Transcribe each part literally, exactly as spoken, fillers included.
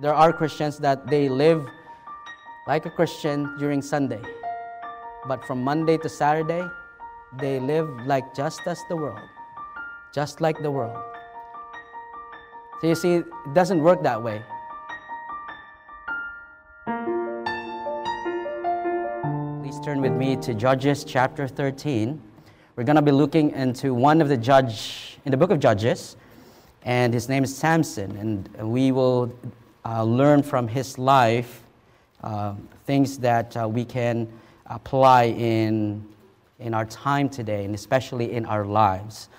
There are Christians that they live like a Christian during Sunday, but from Monday to Saturday, they live like just as the world, just like the world. So you see, it doesn't work that way. Please turn with me to Judges chapter thirteen. We're going to be looking into one of the judge in the book of Judges, and his name is Samson, and we will uh, learn from his life uh, things that uh, we can apply in in our time today, and especially in our lives.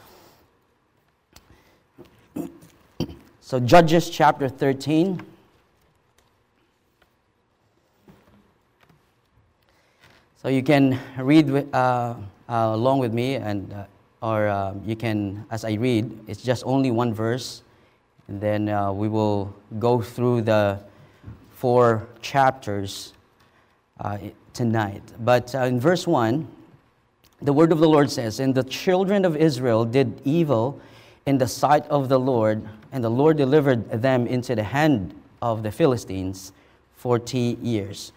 So Judges chapter thirteen. So you can read uh, uh, along with me, and uh, or uh, you can, as I read, it's just only one verse, and then uh, we will go through the four chapters uh, tonight. But uh, in verse one, the word of the Lord says, "And the children of Israel did evil in the sight of the Lord, and the Lord delivered them into the hand of the Philistines forty years."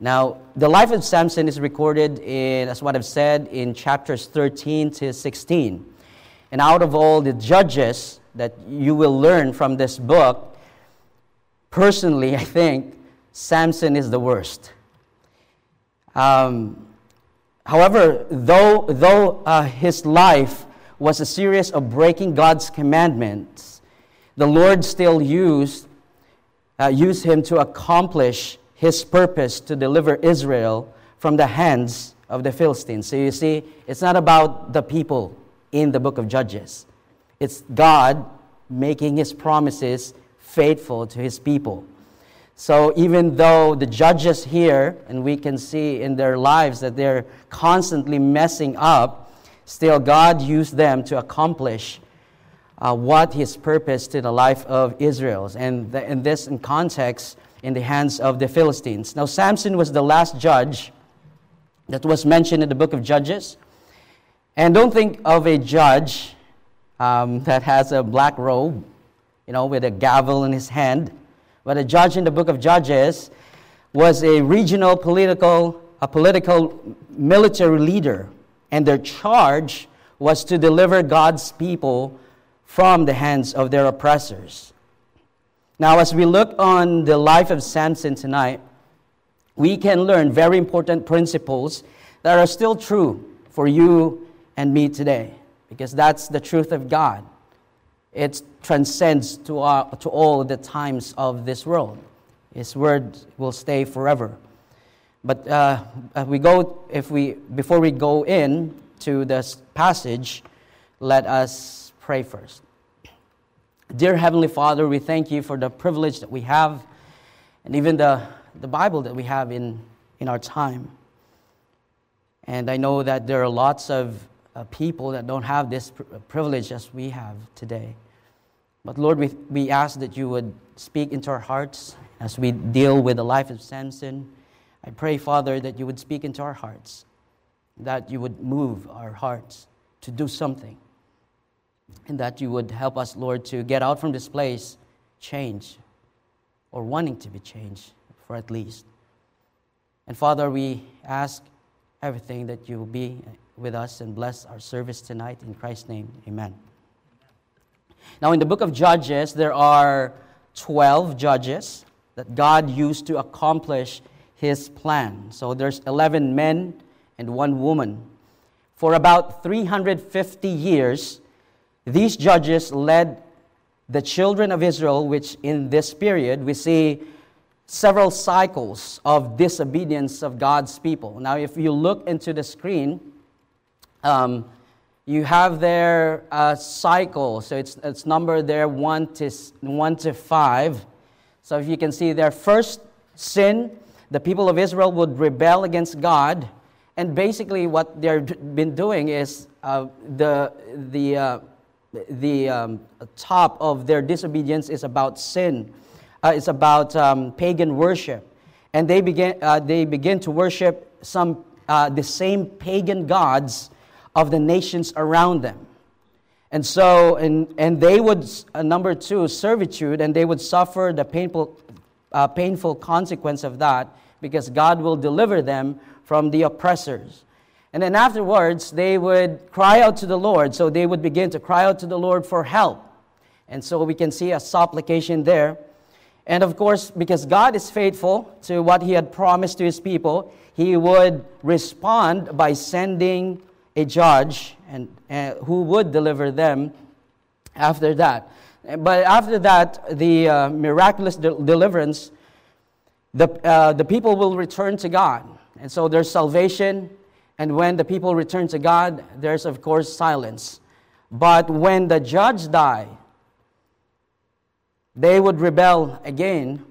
Now, the life of Samson is recorded in, as what I've said, in chapters thirteen to sixteen. And out of all the judges that you will learn from this book, personally, I think Samson is the worst. Um, however, though, though uh, his life was a series of breaking God's commandments, the Lord still used, uh, used him to accomplish his purpose to deliver Israel from the hands of the Philistines. So you see, it's not about the people in the book of Judges. It's God making his promises faithful to his people. So even though the judges here, and we can see in their lives that they're constantly messing up, still God used them to accomplish Uh, what his purpose to the life of Israel, and, the, and this in context in the hands of the Philistines. Now, Samson was the last judge that was mentioned in the book of Judges. And don't think of a judge um, that has a black robe, you know, with a gavel in his hand. But a judge in the book of Judges was a regional political, a political military leader, and their charge was to deliver God's people from the hands of their oppressors. Now, as we look on the life of Samson tonight, we can learn very important principles that are still true for you and me today, because that's the truth of God. It transcends to, our, to all the times of this world. His word will stay forever. But uh, we go if we before we go in to this passage, let us pray first. Dear Heavenly Father, we thank you for the privilege that we have, and even the, the Bible that we have in, in our time. And I know that there are lots of uh, people that don't have this pr- privilege as we have today. But Lord, we, we ask that you would speak into our hearts as we deal with the life of Samson. I pray, Father, that you would speak into our hearts, that you would move our hearts to do something. And that you would help us, Lord, to get out from this place, change, or wanting to be changed, for at least. And Father, we ask everything that you will be with us and bless our service tonight. In Christ's name, amen. Now, in the book of Judges, there are twelve judges that God used to accomplish his plan. So there's eleven men and one woman. For about three hundred fifty years, these judges led the children of Israel, which in this period we see several cycles of disobedience of God's people. Now, if you look into the screen, um, you have their uh, cycle. So it's it's numbered there one to one to five. So if you can see their first sin, the people of Israel would rebel against God, and basically what they've been doing is uh, the the uh, The um, top of their disobedience is about sin. Uh, it's about um, pagan worship, and they begin uh, they begin to worship some uh, the same pagan gods of the nations around them, and so and and they would uh, number two servitude, and they would suffer the painful uh, painful consequence of that, because God will deliver them from the oppressors. And then afterwards, they would cry out to the Lord. So they would begin to cry out to the Lord for help. And so we can see a supplication there. And of course, because God is faithful to what he had promised to his people, he would respond by sending a judge and uh, who would deliver them after that. But after that, the uh, miraculous de- deliverance, the, uh, the people will return to God. And so there's salvation. And when the people return to God, there's, of course, silence. But when the judge died, they would rebel again,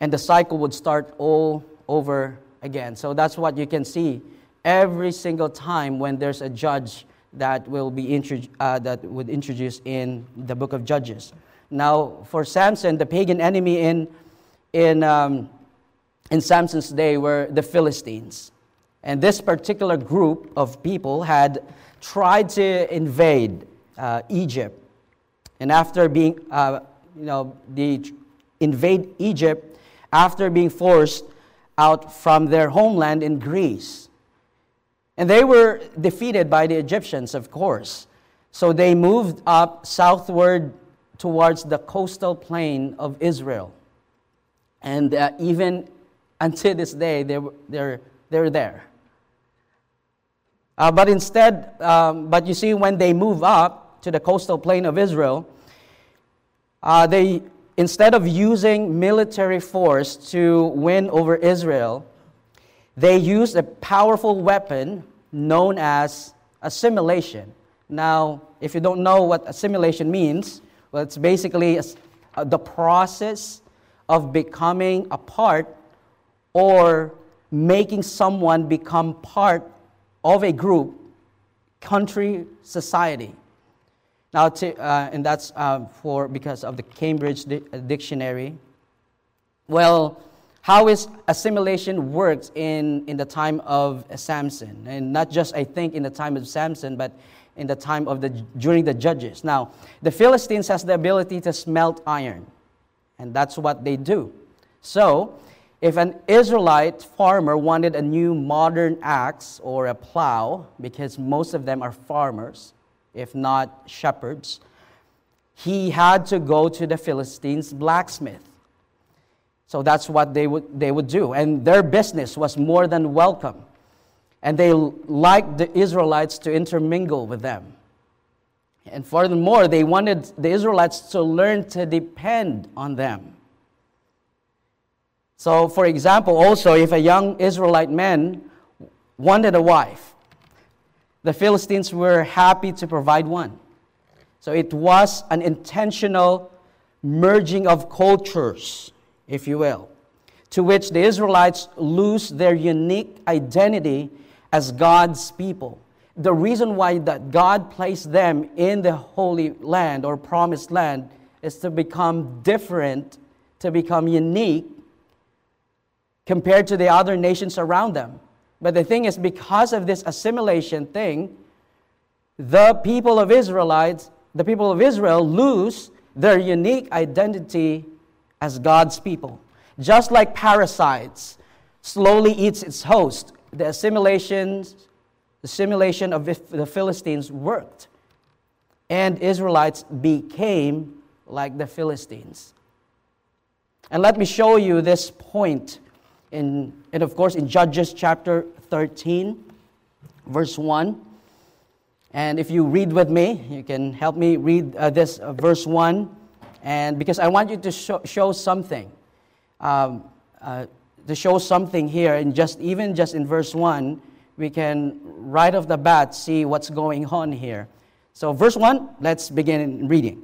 and the cycle would start all over again. So that's what you can see every single time when there's a judge that will be intro- uh, that would introduce in the book of Judges. Now, for Samson, the pagan enemy in in um, in Samson's day were the Philistines, and this particular group of people had tried to invade uh, Egypt, and after being uh, you know, they invade Egypt after being forced out from their homeland in Greece. And they were defeated by the Egyptians, of course. So they moved up southward towards the coastal plain of Israel. And uh, even until this day, they were, they're, they're there. Uh, but instead, um, but you see, when they move up to the coastal plain of Israel, Uh, they, instead of using military force to win over Israel, they used a powerful weapon known as assimilation. Now, if you don't know what assimilation means, well, it's basically a, the process of becoming a part or making someone become part of a group, country, society. Now, to, uh, and that's uh, for because of the Cambridge di- Dictionary. Well, how is assimilation works in, in the time of Samson, and not just I think in the time of Samson, but in the time of the during the Judges. Now, the Philistines has the ability to smelt iron, and that's what they do. So, if an Israelite farmer wanted a new modern axe or a plow, because most of them are farmers, if not shepherds, he had to go to the Philistines' blacksmith. So that's what they would they would do. And their business was more than welcome. And they liked the Israelites to intermingle with them. And furthermore, they wanted the Israelites to learn to depend on them. So, for example, also, if a young Israelite man wanted a wife, the Philistines were happy to provide one. So it was an intentional merging of cultures, if you will, to which the Israelites lose their unique identity as God's people. The reason why that God placed them in the Holy Land or Promised Land is to become different, to become unique compared to the other nations around them. But the thing is, because of this assimilation thing, the people of Israelites, the people of Israel lose their unique identity as God's people. Just like parasites slowly eats its host, the assimilation, the assimilation of the Philistines worked. And Israelites became like the Philistines. And let me show you this point. In, and of course, in Judges chapter thirteen, verse one. And if you read with me, you can help me read uh, this uh, verse one. And because I want you to show, show something, um, uh, to show something here, and just even just in verse one, we can right off the bat see what's going on here. So verse one, let's begin reading.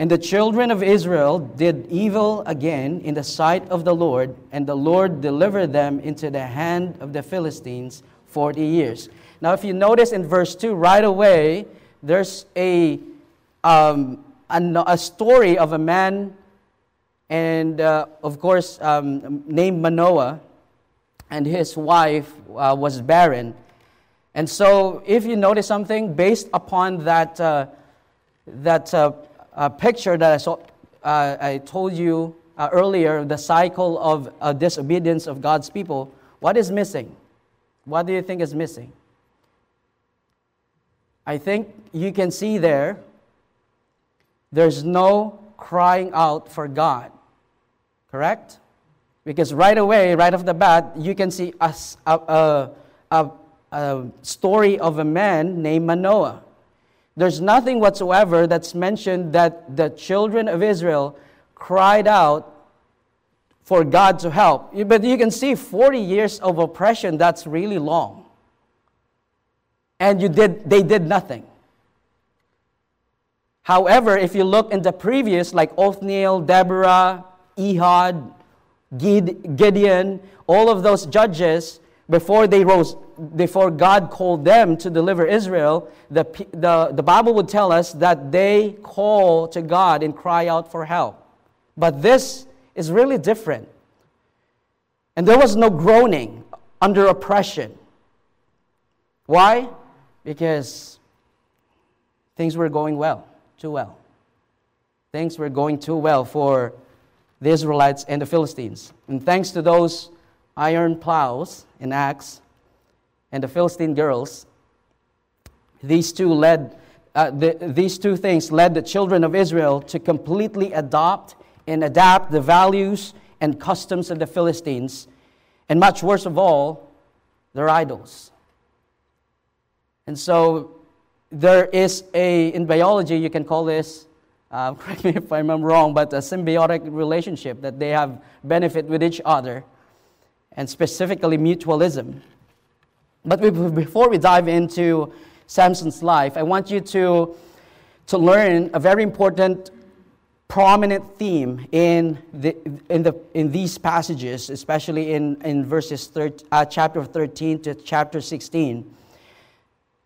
And the children of Israel did evil again in the sight of the Lord, and the Lord delivered them into the hand of the Philistines forty years. Now, if you notice in verse two, right away, there's a um, a, a story of a man, and uh, of course, um, named Manoah, and his wife uh, was barren. And so, if you notice something, based upon that, uh, that... Uh, A picture that I saw, uh, I told you uh, earlier, the cycle of uh, disobedience of God's people, what is missing? What do you think is missing? I think you can see there, there's no crying out for God, correct? Because right away, right off the bat, you can see a, a, a, a story of a man named Manoah. There's nothing whatsoever that's mentioned that the children of Israel cried out for God to help. But you can see forty years of oppression, that's really long. And you did, they did nothing. However, if you look in the previous, like Othniel, Deborah, Ehud, Gideon, all of those judges, before they rose, before God called them to deliver Israel, the, the, the Bible would tell us that they call to God and cry out for help. But this is really different. And there was no groaning under oppression. Why? Because things were going well, too well. Things were going too well for the Israelites and the Philistines. And thanks to those iron plows and axes, and the Philistine girls, these two led, uh, the, these two things led the children of Israel to completely adopt and adapt the values and customs of the Philistines, and much worse of all, their idols. And so, there is a, in biology, you can call this, uh, correct me if I'm wrong, but a symbiotic relationship that they have benefit with each other, and specifically mutualism. But we, before we dive into Samson's life, I want you to, to learn a very important, prominent theme in the in the in these passages, especially in in verses thirteen, uh, chapter thirteen to chapter sixteen,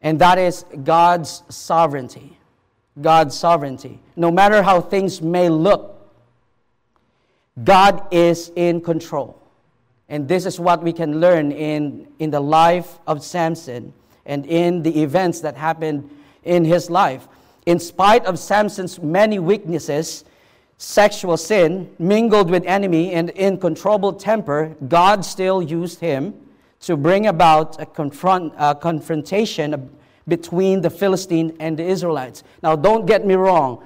and that is God's sovereignty. God's sovereignty. No matter how things may look, God is in control. And this is what we can learn in, in the life of Samson and in the events that happened in his life. In spite of Samson's many weaknesses, sexual sin, mingled with enemy and uncontrollable temper, God still used him to bring about a, confront, a confrontation between the Philistine and the Israelites. Now, don't get me wrong.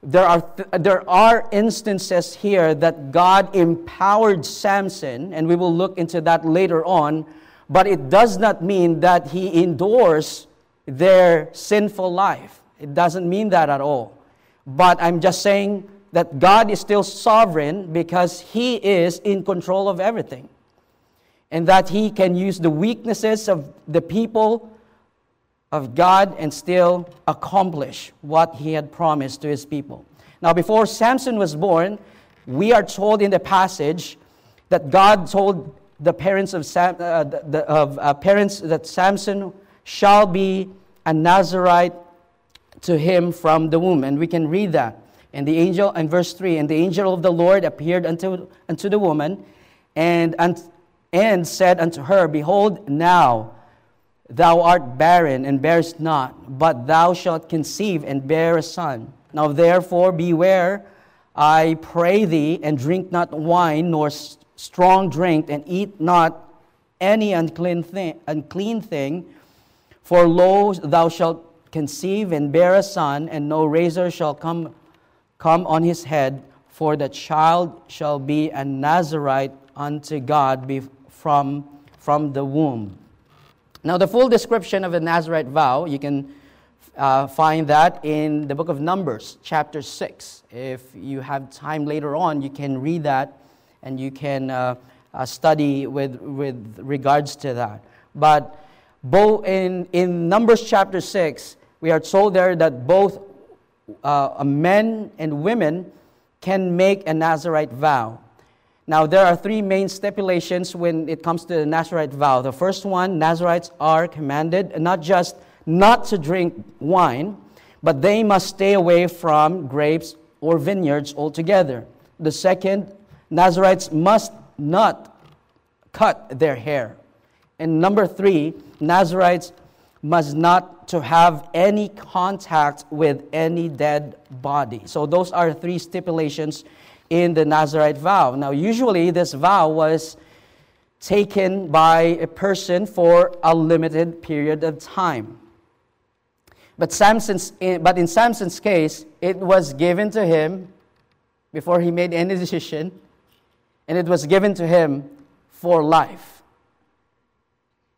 There are th- there are instances here that God empowered Samson, and we will look into that later on, but it does not mean that he endures their sinful life. It doesn't mean that at all. But I'm just saying that God is still sovereign because he is in control of everything, and that he can use the weaknesses of the people of God and still accomplish what he had promised to his people. Now, before Samson was born, we are told in the passage that God told the parents of Sam, uh, the, of uh, parents that Samson shall be a Nazarite to him from the womb, and we can read that. And the angel in verse three, and the angel of the Lord appeared unto unto the woman, and and, and said unto her, behold, now thou art barren and bearest not, but thou shalt conceive and bear a son. Now therefore beware, I pray thee, and drink not wine nor strong drink, and eat not any unclean thing, unclean thing. For lo, thou shalt conceive and bear a son, and no razor shall come, come on his head, for the child shall be a Nazarite unto God be from, from the womb. Now, the full description of the Nazarite vow, you can uh, find that in the book of Numbers, chapter six. If you have time later on, you can read that, and you can uh, uh, study with with regards to that. But both in, in Numbers chapter six, we are told there that both uh, men and women can make a Nazarite vow. Now, there are three main stipulations when it comes to the Nazarite vow. The first one, Nazarites are commanded not just not to drink wine, but they must stay away from grapes or vineyards altogether. The second, Nazarites must not cut their hair. And number three, Nazarites must not to have any contact with any dead body. So those are three stipulations in the Nazarite vow. Now, usually this vow was taken by a person for a limited period of time. But Samson's, but in Samson's case, it was given to him before he made any decision, and it was given to him for life.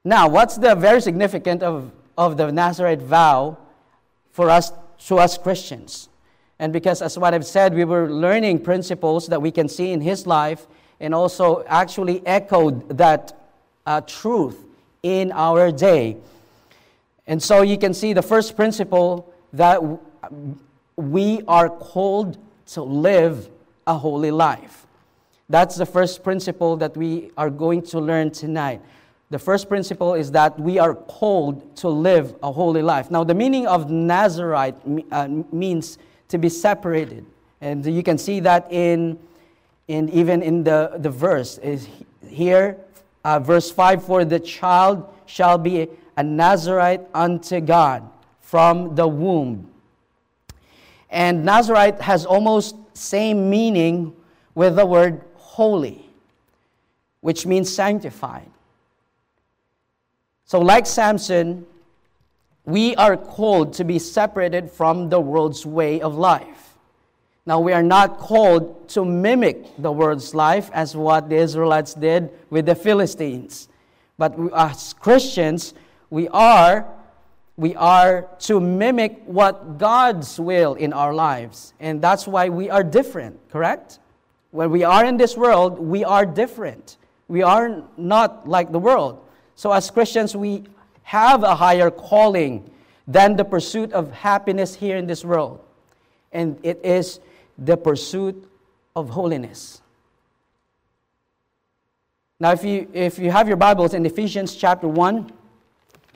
Now, what's the very significant of, of the Nazarite vow for us, to us Christians? And because, as what I've said, we were learning principles that we can see in his life and also actually echoed that uh, truth in our day. And so you can see the first principle that we are called to live a holy life. That's the first principle that we are going to learn tonight. The first principle is that we are called to live a holy life. Now, the meaning of Nazarite uh, means to be separated. And you can see that in, in even in the, the verse. Is here, uh, verse five, for the child shall be a Nazarite unto God from the womb. And Nazarite has almost same meaning with the word holy, which means sanctified. So like Samson, we are called to be separated from the world's way of life. Now, we are not called to mimic the world's life as what the Israelites did with the Philistines. But we, as Christians, We are, we are to mimic what God's will in our lives. And that's why we are different, correct? When we are in this world, we are different. We are not like the world. So as Christians, we have a higher calling than the pursuit of happiness here in this world. And it is the pursuit of holiness. Now, if you, if you have your Bibles in Ephesians chapter one,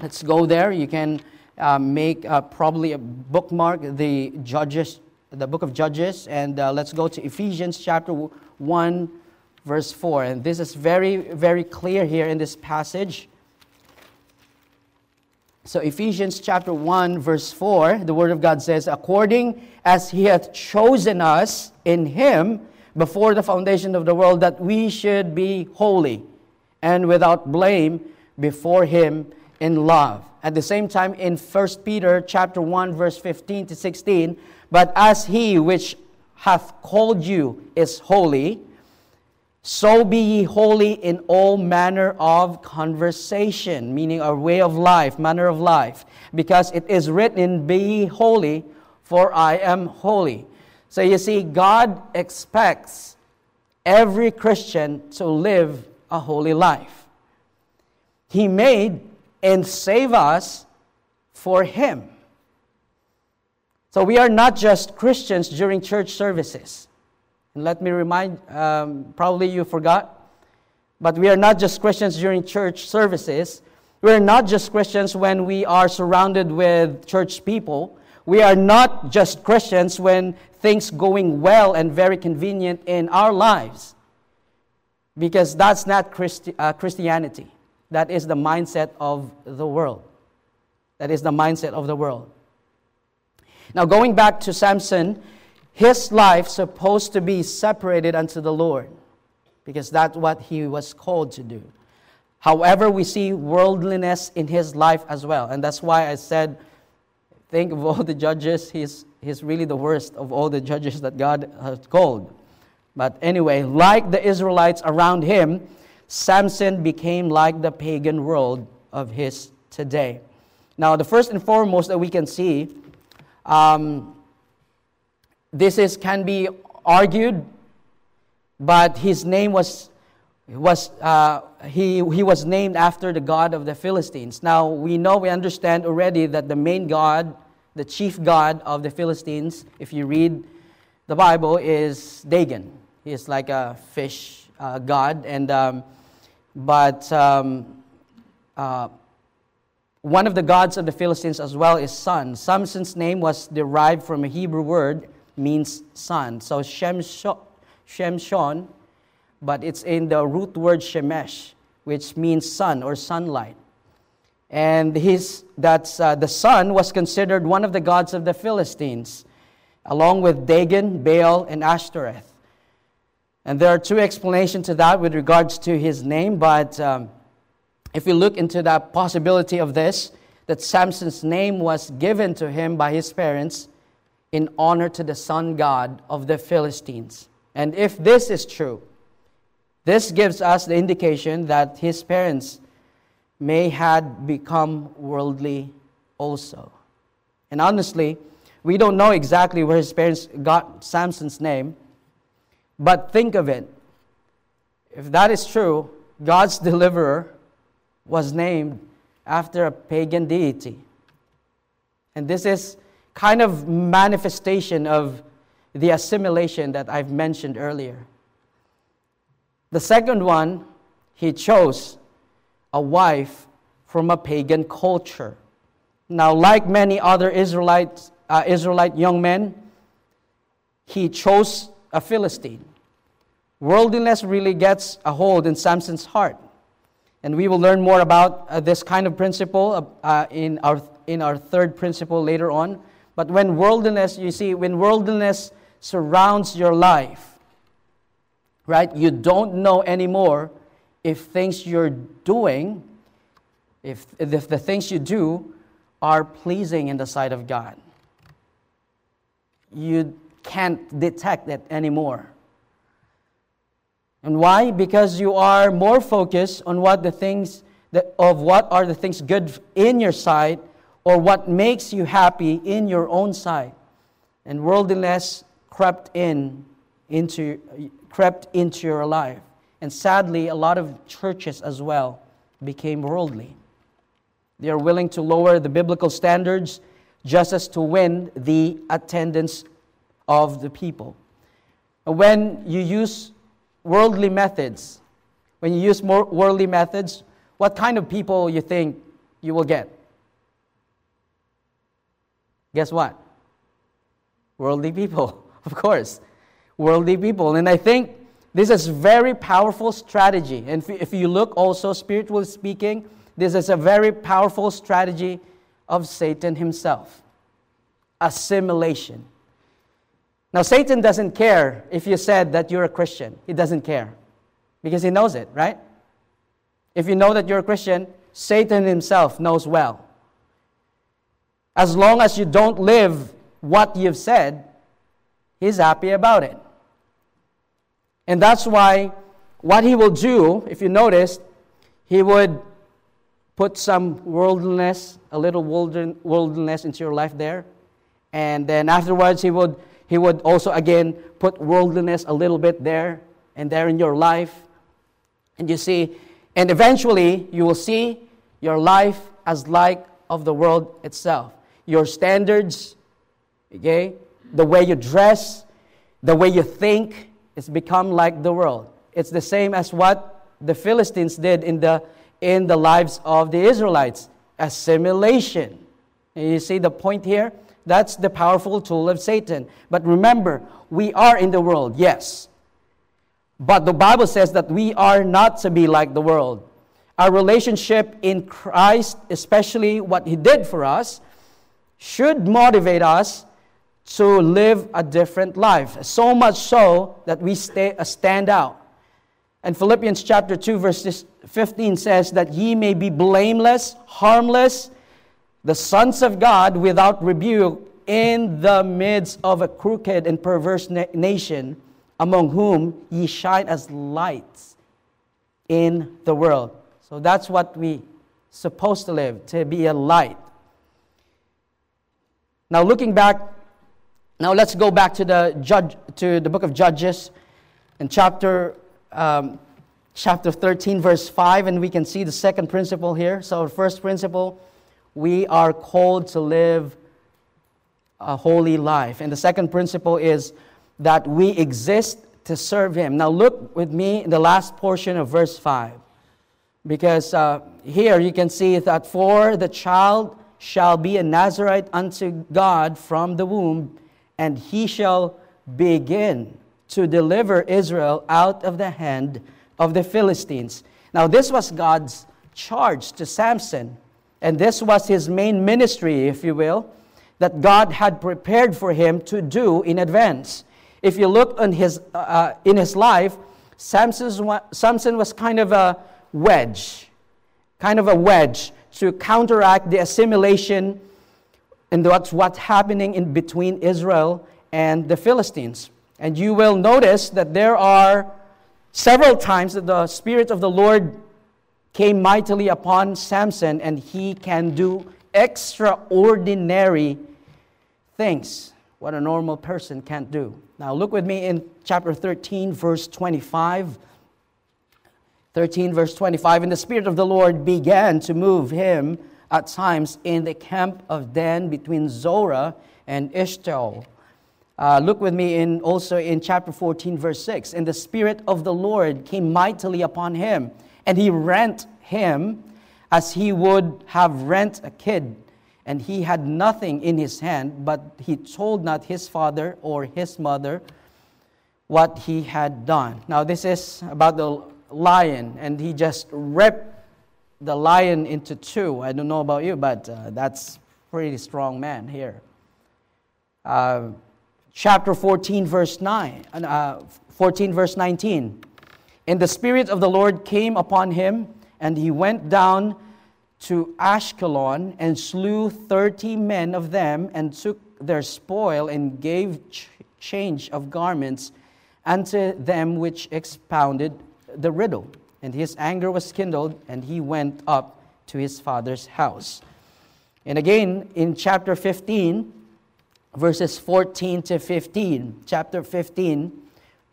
let's go there. You can uh, make uh, probably a bookmark, the Judges, the book of Judges, and uh, let's go to Ephesians chapter one, verse four. And this is very, very clear here in this passage. So Ephesians chapter one, verse four, the Word of God says, according as He hath chosen us in Him before the foundation of the world, that we should be holy and without blame before Him in love. At the same time, in First Peter chapter one, verse fifteen to sixteen, but as He which hath called you is holy, so be ye holy in all manner of conversation, meaning our way of life, manner of life, because it is written, be ye holy, for I am holy. So you see, God expects every Christian to live a holy life. He made and save us for Him. So we are not just Christians during church services. And let me remind, um, probably you forgot, but we are not just Christians during church services. We are not just Christians when we are surrounded with church people. We are not just Christians when things going well and very convenient in our lives. Because that's not Christi- uh, Christianity. That is the mindset of the world. That is the mindset of the world. Now, going back to Samson, his life supposed to be separated unto the Lord, because that's what he was called to do. However, we see worldliness in his life as well. And that's why I said, think of all the judges, he's, he's really the worst of all the judges that God has called. But anyway, like the Israelites around him, Samson became like the pagan world of his today. Now, the first and foremost that we can see, um, this is can be argued, but his name was was uh, he he was named after the god of the Philistines. Now we know we understand already that the main god, the chief god of the Philistines, if you read the Bible, is Dagon. He is like a fish Uh, God, and um, but um, uh, one of the gods of the Philistines as well is sun. Samson's name was derived from a Hebrew word means sun. So Shemshon, Shemshon, but it's in the root word Shemesh, which means sun or sunlight. And his that's uh, the sun was considered one of the gods of the Philistines, along with Dagon, Baal, and Ashtoreth. And there are two explanations to that with regards to his name, but um, if you look into the possibility of this, that Samson's name was given to him by his parents in honor to the sun god of the Philistines. And if this is true, this gives us the indication that his parents may had become worldly also. And honestly, we don't know exactly where his parents got Samson's name, but think of it. If that is true, God's deliverer was named after a pagan deity. And this is kind of manifestation of the assimilation that I've mentioned earlier. The second one, he chose a wife from a pagan culture. Now, like many other Israelites, uh, Israelite young men, he chose a Philistine. Worldliness really gets a hold in Samson's heart. And we will learn more about uh, this kind of principle uh, in our in our third principle later on. But when worldliness, you see, when worldliness surrounds your life, right, you don't know anymore if things you're doing, if, if the things you do are pleasing in the sight of God. You can't detect it anymore. And why? Because you are more focused on what the things that, of what are the things good in your sight, or what makes you happy in your own sight. And worldliness crept in into crept into your life. And sadly, a lot of churches as well became worldly. They are willing to lower the biblical standards just as to win the attendance of the people. When you use worldly methods, when you use more worldly methods, what kind of people you think you will get? Guess what? Worldly people, of course. Worldly people. And I think this is a very powerful strategy. And if you look also, spiritually speaking, this is a very powerful strategy of Satan himself. Assimilation. Now, Satan doesn't care if you said that you're a Christian. He doesn't care because he knows it, right? If you know that you're a Christian, Satan himself knows well. As long as you don't live what you've said, he's happy about it. And that's why what he will do, if you notice, he would put some worldliness, a little worldliness into your life there. And then afterwards, he would... He would also, again, put worldliness a little bit there and there in your life. And you see, and eventually you will see your life as like of the world itself. Your standards, okay, the way you dress, the way you think, it's become like the world. It's the same as what the Philistines did in the in the lives of the Israelites. Assimilation. And you see the point here? That's the powerful tool of Satan. But remember, we are in the world, yes. But the Bible says that we are not to be like the world. Our relationship in Christ, especially what He did for us, should motivate us to live a different life. So much so that we stay, uh, stand out. And Philippians chapter two, verse fifteen says that ye may be blameless, harmless, the sons of God without rebuke in the midst of a crooked and perverse na- nation, among whom ye shine as lights in the world. So that's what we supposed to live, to be a light. Now looking back, now let's go back to the judge to the book of Judges in chapter um, chapter thirteen, verse five, and we can see the second principle here. So our first principle, we are called to live a holy life. And the second principle is that we exist to serve Him. Now look with me in the last portion of verse five. Because uh, here you can see that, for the child shall be a Nazarite unto God from the womb, and he shall begin to deliver Israel out of the hand of the Philistines. Now this was God's charge to Samson. And this was his main ministry, if you will, that God had prepared for him to do in advance. If you look in his, uh, in his life, Samson's, Samson was kind of a wedge, kind of a wedge to counteract the assimilation and what's, what's happening in between Israel and the Philistines. And you will notice that there are several times that the Spirit of the Lord came mightily upon Samson, and he can do extraordinary things, what a normal person can't do. Now look with me in chapter thirteen, verse twenty-five. thirteen, verse twenty-five, and the Spirit of the Lord began to move him at times in the camp of Dan between Zora and Ishtel. Uh, look with me in also in chapter fourteen, verse six. And the Spirit of the Lord came mightily upon him, and he rent him as he would have rent a kid, and he had nothing in his hand, but he told not his father or his mother what he had done. Now this is about the lion, and he just ripped the lion into two. I don't know about you, but uh, that's pretty strong man here. Uh, chapter fourteen, verse nine, uh, fourteen, verse nineteen. And the Spirit of the Lord came upon him, and he went down to Ashkelon and slew thirty men of them, and took their spoil and gave ch- change of garments unto them which expounded the riddle. And his anger was kindled, and he went up to his father's house. And again in chapter fifteen, verses fourteen to fifteen, chapter fifteen,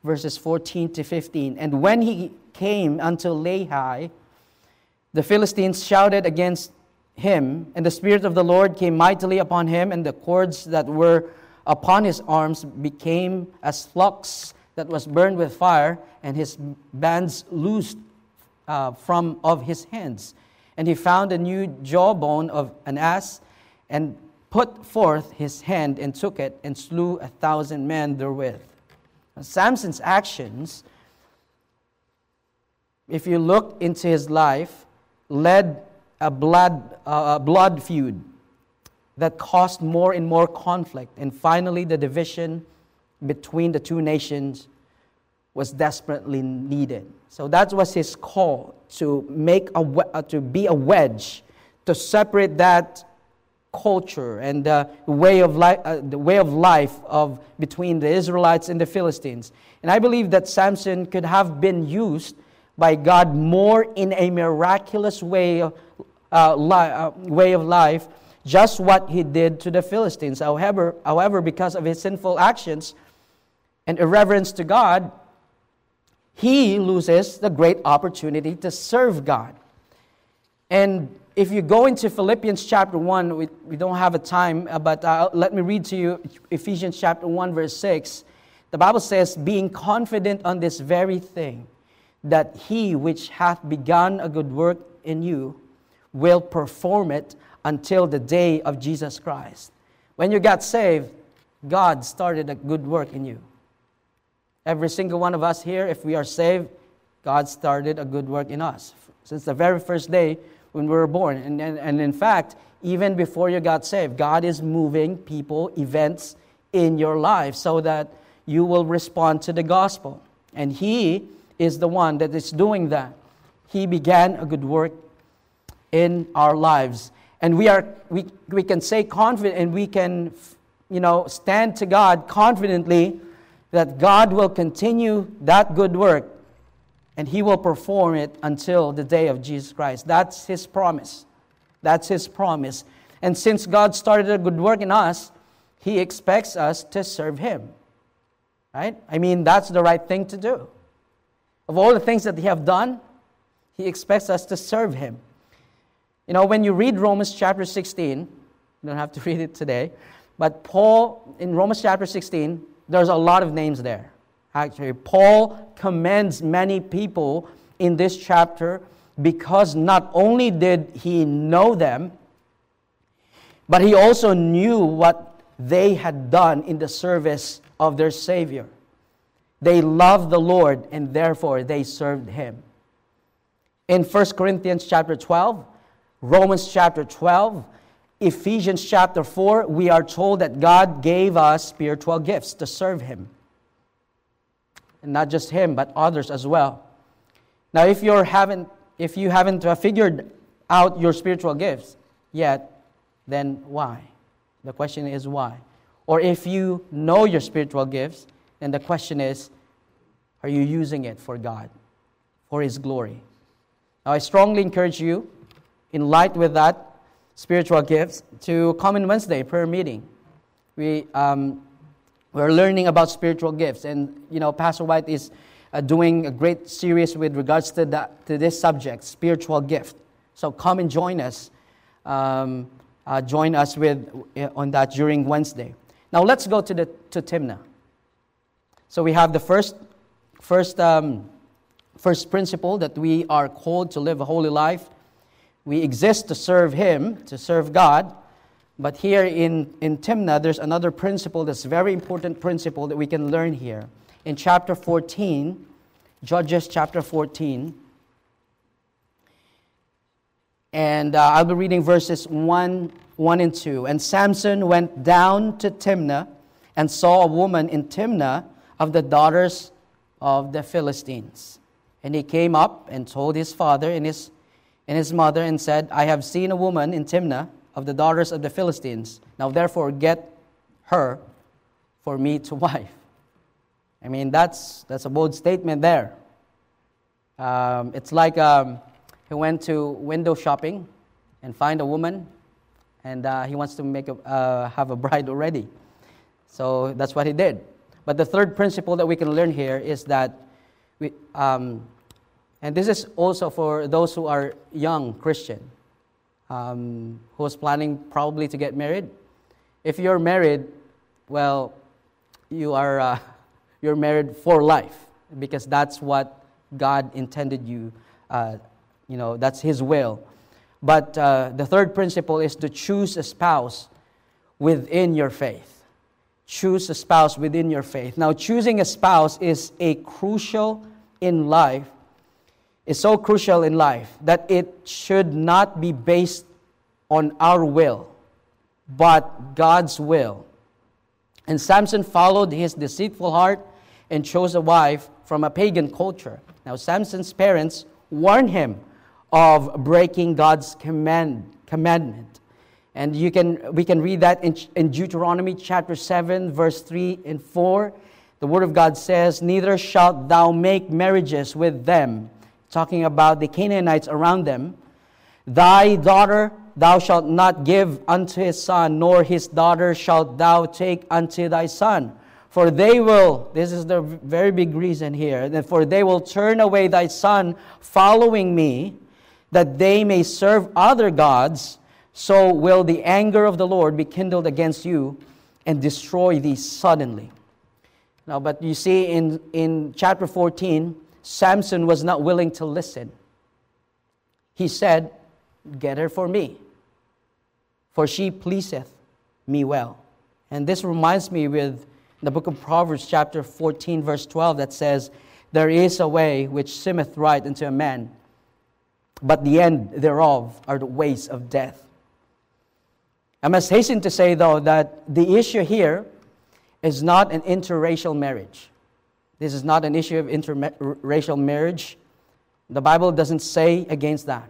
verses fourteen to fifteen. And when he came unto Lehi, the Philistines shouted against him, and the Spirit of the Lord came mightily upon him, and the cords that were upon his arms became as flax that was burned with fire, and his bands loosed uh, from of his hands. And he found a new jawbone of an ass, and put forth his hand, and took it, and slew a thousand men therewith. Now, Samson's actions, if you look into his life, led a blood, uh, a blood feud that caused more and more conflict. And finally, the division between the two nations was desperately needed. So that was his call, to make a we- uh, to be a wedge, to separate that culture and uh, way of li- uh, the way of life of between the Israelites and the Philistines. And I believe that Samson could have been used by God more in a miraculous way of, uh, li- uh, way of life, just what he did to the Philistines. However, however, because of his sinful actions and irreverence to God, he loses the great opportunity to serve God. And if you go into Philippians chapter one, we, we don't have a time, but uh, let me read to you Ephesians chapter one, verse six. The Bible says, being confident on this very thing, that he which hath begun a good work in you will perform it until the day of Jesus Christ. When you got saved, God started a good work in you. Every single one of us here, if we are saved, God started a good work in us since the very first day when we were born. And, and, and in fact, even before you got saved, God is moving people, events in your life so that you will respond to the gospel. And he is the one that is doing that. He began a good work in our lives, and we are we we can say confident, and we can, you know, stand to God confidently that God will continue that good work, and he will perform it until the day of Jesus Christ. That's his promise. That's his promise. And since God started a good work in us, he expects us to serve him. Right? I mean, that's the right thing to do. Of all the things that he have done, he expects us to serve him. You know, when you read Romans chapter sixteen, you don't have to read it today, but Paul, in Romans chapter sixteen, there's a lot of names there. Actually, Paul commends many people in this chapter because not only did he know them, but he also knew what they had done in the service of their Savior. They loved the Lord, and therefore they served him. In First Corinthians chapter twelve, Romans chapter twelve, Ephesians chapter four, we are told that God gave us spiritual gifts to serve him. and not just him, but others as well. Now, if you haven't, if you haven't figured out your spiritual gifts yet, then why? The question is why? Or if you know your spiritual gifts, then the question is, are you using it for God, for His glory? Now, I strongly encourage you, in light with that spiritual gifts, to come in Wednesday prayer meeting. We um, we're learning about spiritual gifts, and you know, Pastor White is uh, doing a great series with regards to that, to this subject, spiritual gift. So come and join us. Um, uh, join us with uh, on that during Wednesday. Now let's go to the to Timnah. So we have the first first um, first principle that we are called to live a holy life. We exist to serve Him, to serve God. But here in, in Timnah, there's another principle that's a very important principle that we can learn here. In chapter fourteen, Judges chapter fourteen, and uh, I'll be reading verses one, one and two. And Samson went down to Timnah and saw a woman in Timnah of the daughters of the Philistines. And he came up and told his father and his and his mother and said, I have seen a woman in Timnah of the daughters of the Philistines. Now therefore get her for me to wife. I mean, that's that's a bold statement there. Um, it's like um, he went to window shopping and find a woman, and uh, he wants to make a, uh, have a bride already. So that's what he did. But the third principle that we can learn here is that we... Um, And this is also for those who are young Christian, um, who is planning probably to get married. If you're married, well, you are uh, you're married for life, because that's what God intended you. Uh, you know, that's His will. But uh, the third principle is to choose a spouse within your faith. Choose a spouse within your faith. Now, choosing a spouse is a crucial in life. Is so crucial in life that it should not be based on our will, but God's will. And Samson followed his deceitful heart and chose a wife from a pagan culture. Now, Samson's parents warned him of breaking God's command, commandment. And you can we can read that in, in Deuteronomy chapter seven, verse three and four. The Word of God says, neither shalt thou make marriages with them, talking about the Canaanites around them. Thy daughter thou shalt not give unto his son, nor his daughter shalt thou take unto thy son. For they will, this is the very big reason here, that for they will turn away thy son following me, that they may serve other gods, so will the anger of the Lord be kindled against you and destroy thee suddenly. Now, but you see in, in chapter fourteen, Samson was not willing to listen. He said, get her for me, for she pleaseth me well. And this reminds me with the book of Proverbs chapter fourteen verse twelve that says, there is a way which seemeth right unto a man, but the end thereof are the ways of death. I must hasten to say though that the issue here is not an interracial marriage. This is not an issue of interracial marriage. The Bible doesn't say against that.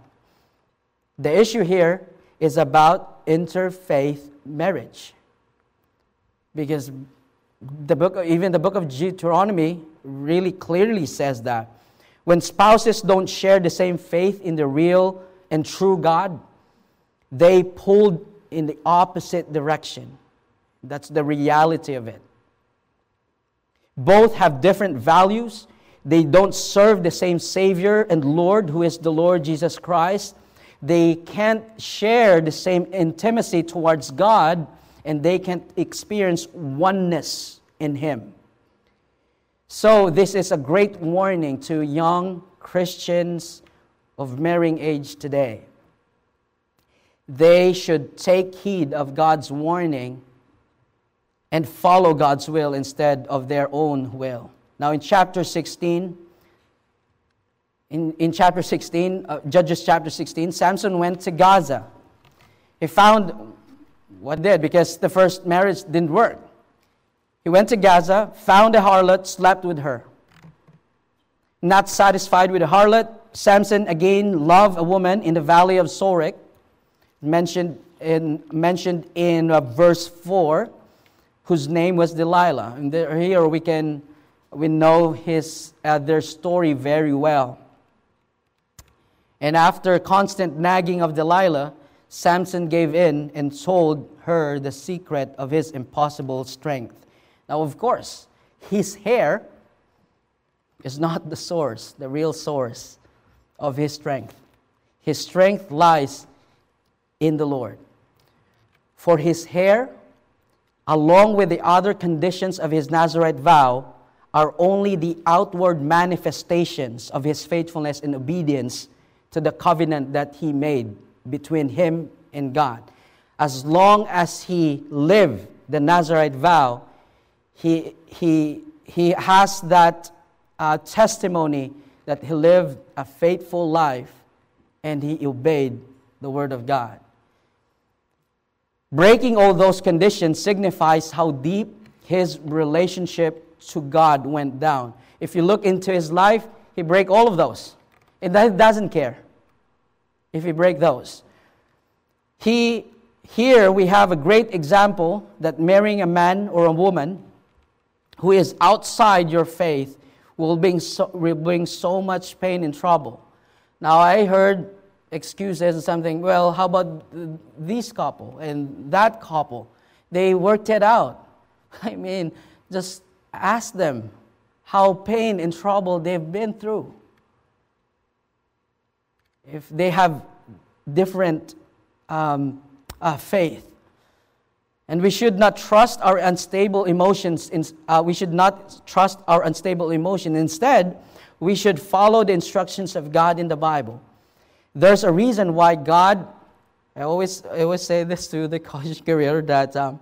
The issue here is about interfaith marriage. Because the book, even the book of Deuteronomy really clearly says that. When spouses don't share the same faith in the real and true God, they pulled in the opposite direction. That's the reality of it. Both have different values. They don't serve the same Savior and Lord, who is the Lord Jesus Christ. They can't share the same intimacy towards God, and they can't experience oneness in Him. So this is a great warning to young Christians of marrying age today. They should take heed of God's warning and follow God's will instead of their own will. Now, in chapter sixteen, in, in chapter sixteen, uh, Judges chapter sixteen, Samson went to Gaza. He found what did, because the first marriage didn't work. He went to Gaza, found a harlot, slept with her. Not satisfied with a harlot, Samson again loved a woman in the valley of Sorek, mentioned in, mentioned in uh, verse four, whose name was Delilah. And there, here we can we know his uh, their story very well. And after constant nagging of Delilah, Samson gave in and told her the secret of his impossible strength. Now, of course, his hair is not the source, the real source of his strength. His strength lies in the Lord. For his hair, along with the other conditions of his Nazarite vow, are only the outward manifestations of his faithfulness and obedience to the covenant that he made between him and God. As long as he lived the Nazarite vow, he he he has that uh, testimony that he lived a faithful life and he obeyed the word of God. Breaking all those conditions signifies how deep his relationship to God went down. If you look into his life, he broke all of those. It doesn't care if we break those. He, here we have a great example that marrying a man or a woman who is outside your faith will bring so, will bring so much pain and trouble. Now I heard excuses and something, well, how about this couple and that couple? They worked it out. I mean, just ask them how pain and trouble they've been through. If they have different um, uh, faith. And we should not trust our unstable emotions. In, uh, we should not trust our unstable emotion. Instead, we should follow the instructions of God in the Bible. There's a reason why God, I always, I always say this to the college career, that um,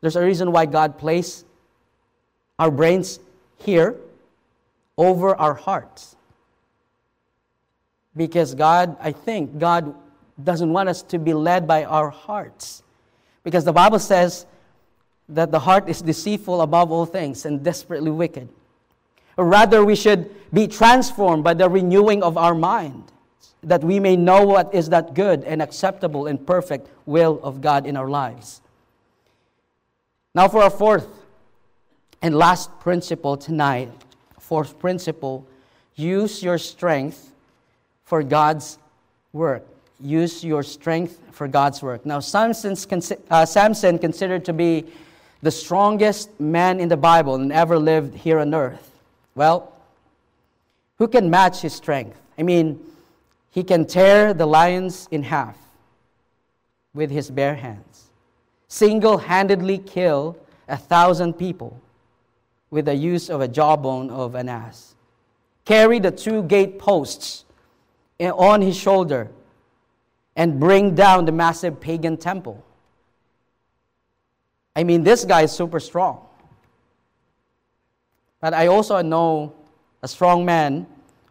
there's a reason why God placed our brains here over our hearts. Because God, I think, God doesn't want us to be led by our hearts. Because the Bible says that the heart is deceitful above all things and desperately wicked. Or rather, we should be transformed by the renewing of our mind, that we may know what is that good and acceptable and perfect will of God in our lives. Now for our fourth and last principle tonight. Fourth principle, use your strength for God's work. Use your strength for God's work. Now, Samson's, uh, Samson, considered to be the strongest man in the Bible and ever lived here on earth. Well, who can match his strength? I mean, he can tear the lions in half with his bare hands, single-handedly kill a thousand people with the use of a jawbone of an ass, carry the two gate posts on his shoulder, and bring down the massive pagan temple. I mean, this guy is super strong. But I also know a strong man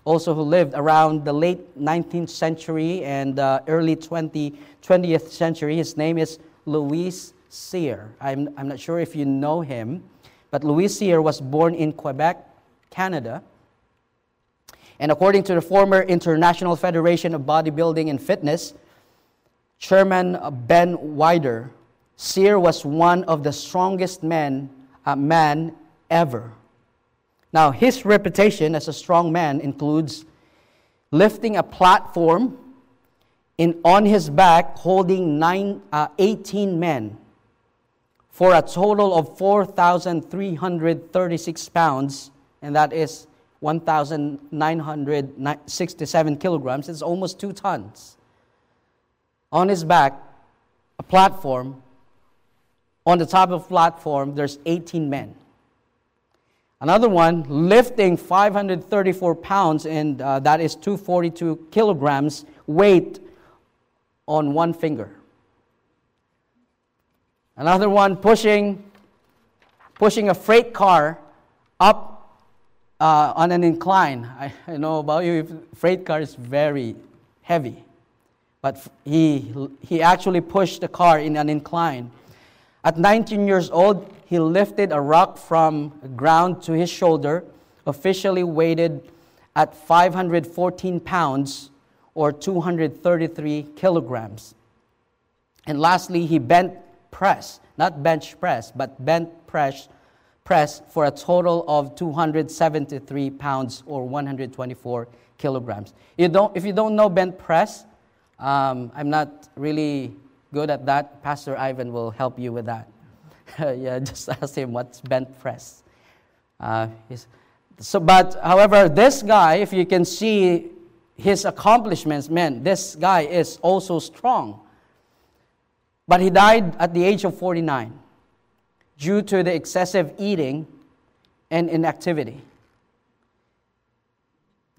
also who lived around the late nineteenth century and uh, early twentieth century. His name is Louis Cyr. I'm, I'm not sure if you know him, but Louis Cyr was born in Quebec, Canada. And according to the former International Federation of Bodybuilding and Fitness, Chairman Ben Weider, Cyr was one of the strongest men, uh, man ever. Now, his reputation as a strong man includes lifting a platform in, on his back holding nine, uh, eighteen men for a total of four thousand three hundred thirty-six pounds, and that is one thousand nine hundred sixty-seven kilograms. It's almost two tons. On his back, a platform. On the top of the platform, there's eighteen men. Another one, lifting five hundred thirty-four pounds, and uh, that is two hundred forty-two kilograms, weight on one finger. Another one, pushing, pushing a freight car up Uh, on an incline. I, I know about you, if freight car is very heavy, but f- he he actually pushed the car in an incline. At nineteen years old, he lifted a rock from the ground to his shoulder, officially weighted at five hundred fourteen pounds or two hundred thirty-three kilograms. And lastly, he bent press, not bench press, but bent press, press for a total of two hundred seventy-three pounds or one hundred twenty-four kilograms. You don't, if you don't know bent press, um, I'm not really good at that. Pastor Ivan will help you with that. Yeah, just ask him what's bent press. Uh, so, but however, this guy, if you can see his accomplishments, man, this guy is also strong. But he died at the age of forty-nine due to the excessive eating and inactivity.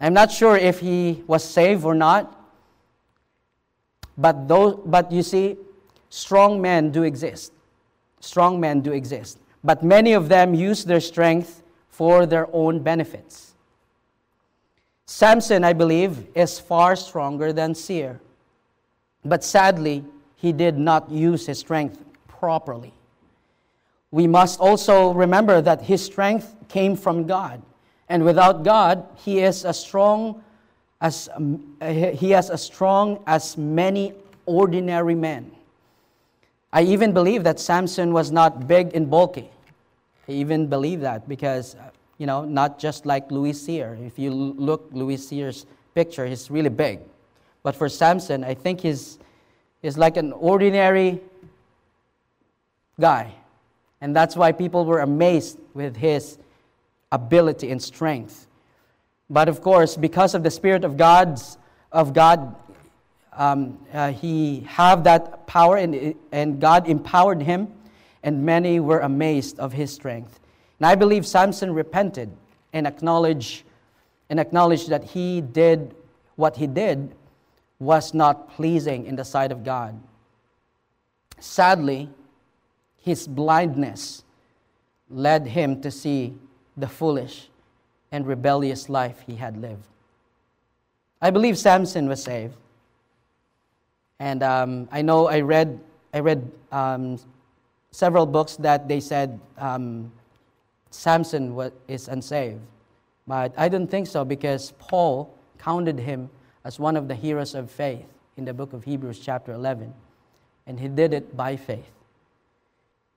I'm not sure if he was saved or not, but those, but you see, strong men do exist. Strong men do exist. But many of them use their strength for their own benefits. Samson, I believe, is far stronger than Cyr. But sadly, he did not use his strength properly. We must also remember that his strength came from God, and without God, he is as strong as um, he is as strong as many ordinary men. I even believe that Samson was not big and bulky. I even believe that because, you know, not just like Louis Cyr. If you look Louis Cyr's picture, he's really big. But for Samson, I think he's is like an ordinary guy. And that's why people were amazed with his ability and strength. But of course, because of the Spirit of God's of God, um, uh, he had that power, and, and God empowered him, and many were amazed of his strength. And I believe Samson repented and acknowledged, and acknowledged that he did what he did was not pleasing in the sight of God. Sadly, his blindness led him to see the foolish and rebellious life he had lived. I believe Samson was saved, and um, I know I read I read um, several books that they said um, Samson was, is unsaved, but I don't think so, because Paul counted him as one of the heroes of faith in the book of Hebrews chapter eleven. And he did it by faith.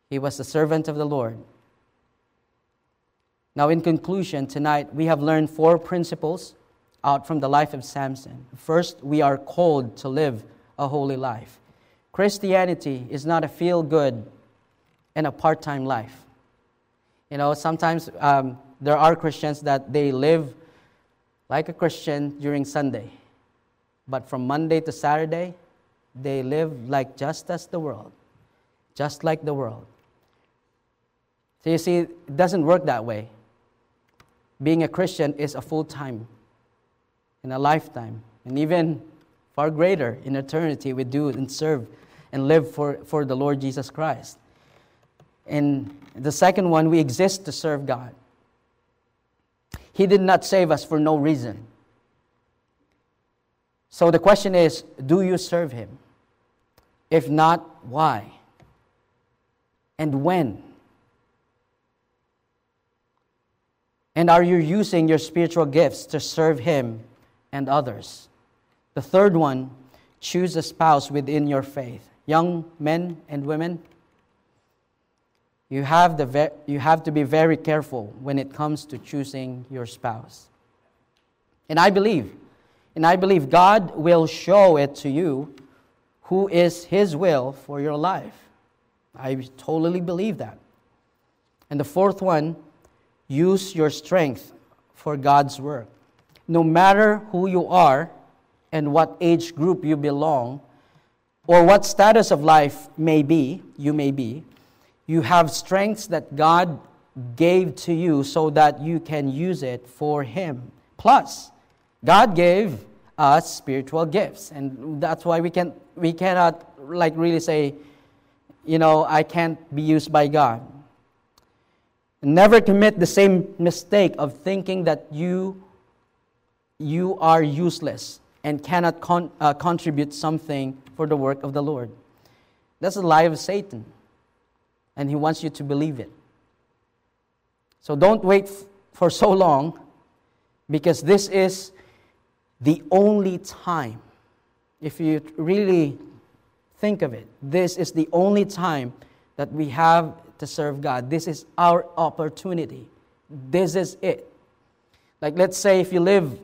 He was the servant of the Lord. Now, in conclusion, tonight we have learned four principles out from the life of Samson. First, we are called to live a holy life. Christianity is not a feel-good and a part-time life. You know, sometimes um, there are Christians that they live like a Christian during Sunday. But from Monday to Saturday, they live like just as the world, just like the world. So you see, it doesn't work that way. Being a Christian is a full-time, in a lifetime, and even far greater in eternity. We do and serve and live for, for the Lord Jesus Christ. And the second one, we exist to serve God. He did not save us for no reason. So the question is, do you serve Him? If not, why? And when? And are you using your spiritual gifts to serve Him and others? The third one, choose a spouse within your faith. Young men and women, you have, the ve- you have to be very careful when it comes to choosing your spouse. And I believe... And I believe God will show it to you who is His will for your life. I totally believe that. And the fourth one, use your strength for God's work. No matter who you are and what age group you belong or what status of life may be, you may be, you have strengths that God gave to you so that you can use it for Him. Plus, God gave us spiritual gifts, and that's why we can we cannot like really say, you know, I can't be used by God. Never commit the same mistake of thinking that you you are useless and cannot con- uh, contribute something for the work of the Lord. That's a lie of Satan, and he wants you to believe it. So don't wait f- for so long because this is the only time, if you really think of it, this is the only time that we have to serve God. This is our opportunity. This is it. Like, let's say if you live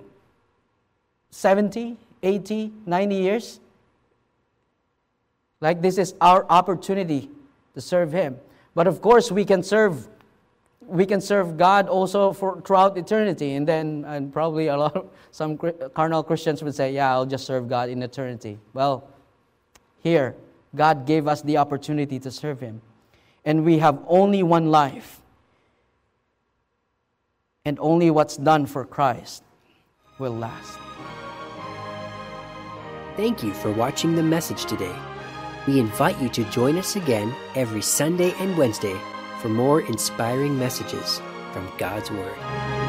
seventy, eighty, ninety years, like, this is our opportunity to serve Him. But of course, we can serve we can serve God also for throughout eternity. And then, and probably a lot of some carnal Christians would say, yeah, I'll just serve God in eternity. Well, here, God gave us the opportunity to serve Him. And we have only one life. And only what's done for Christ will last. Thank you for watching the message today. We invite you to join us again every Sunday and Wednesday for more inspiring messages from God's Word.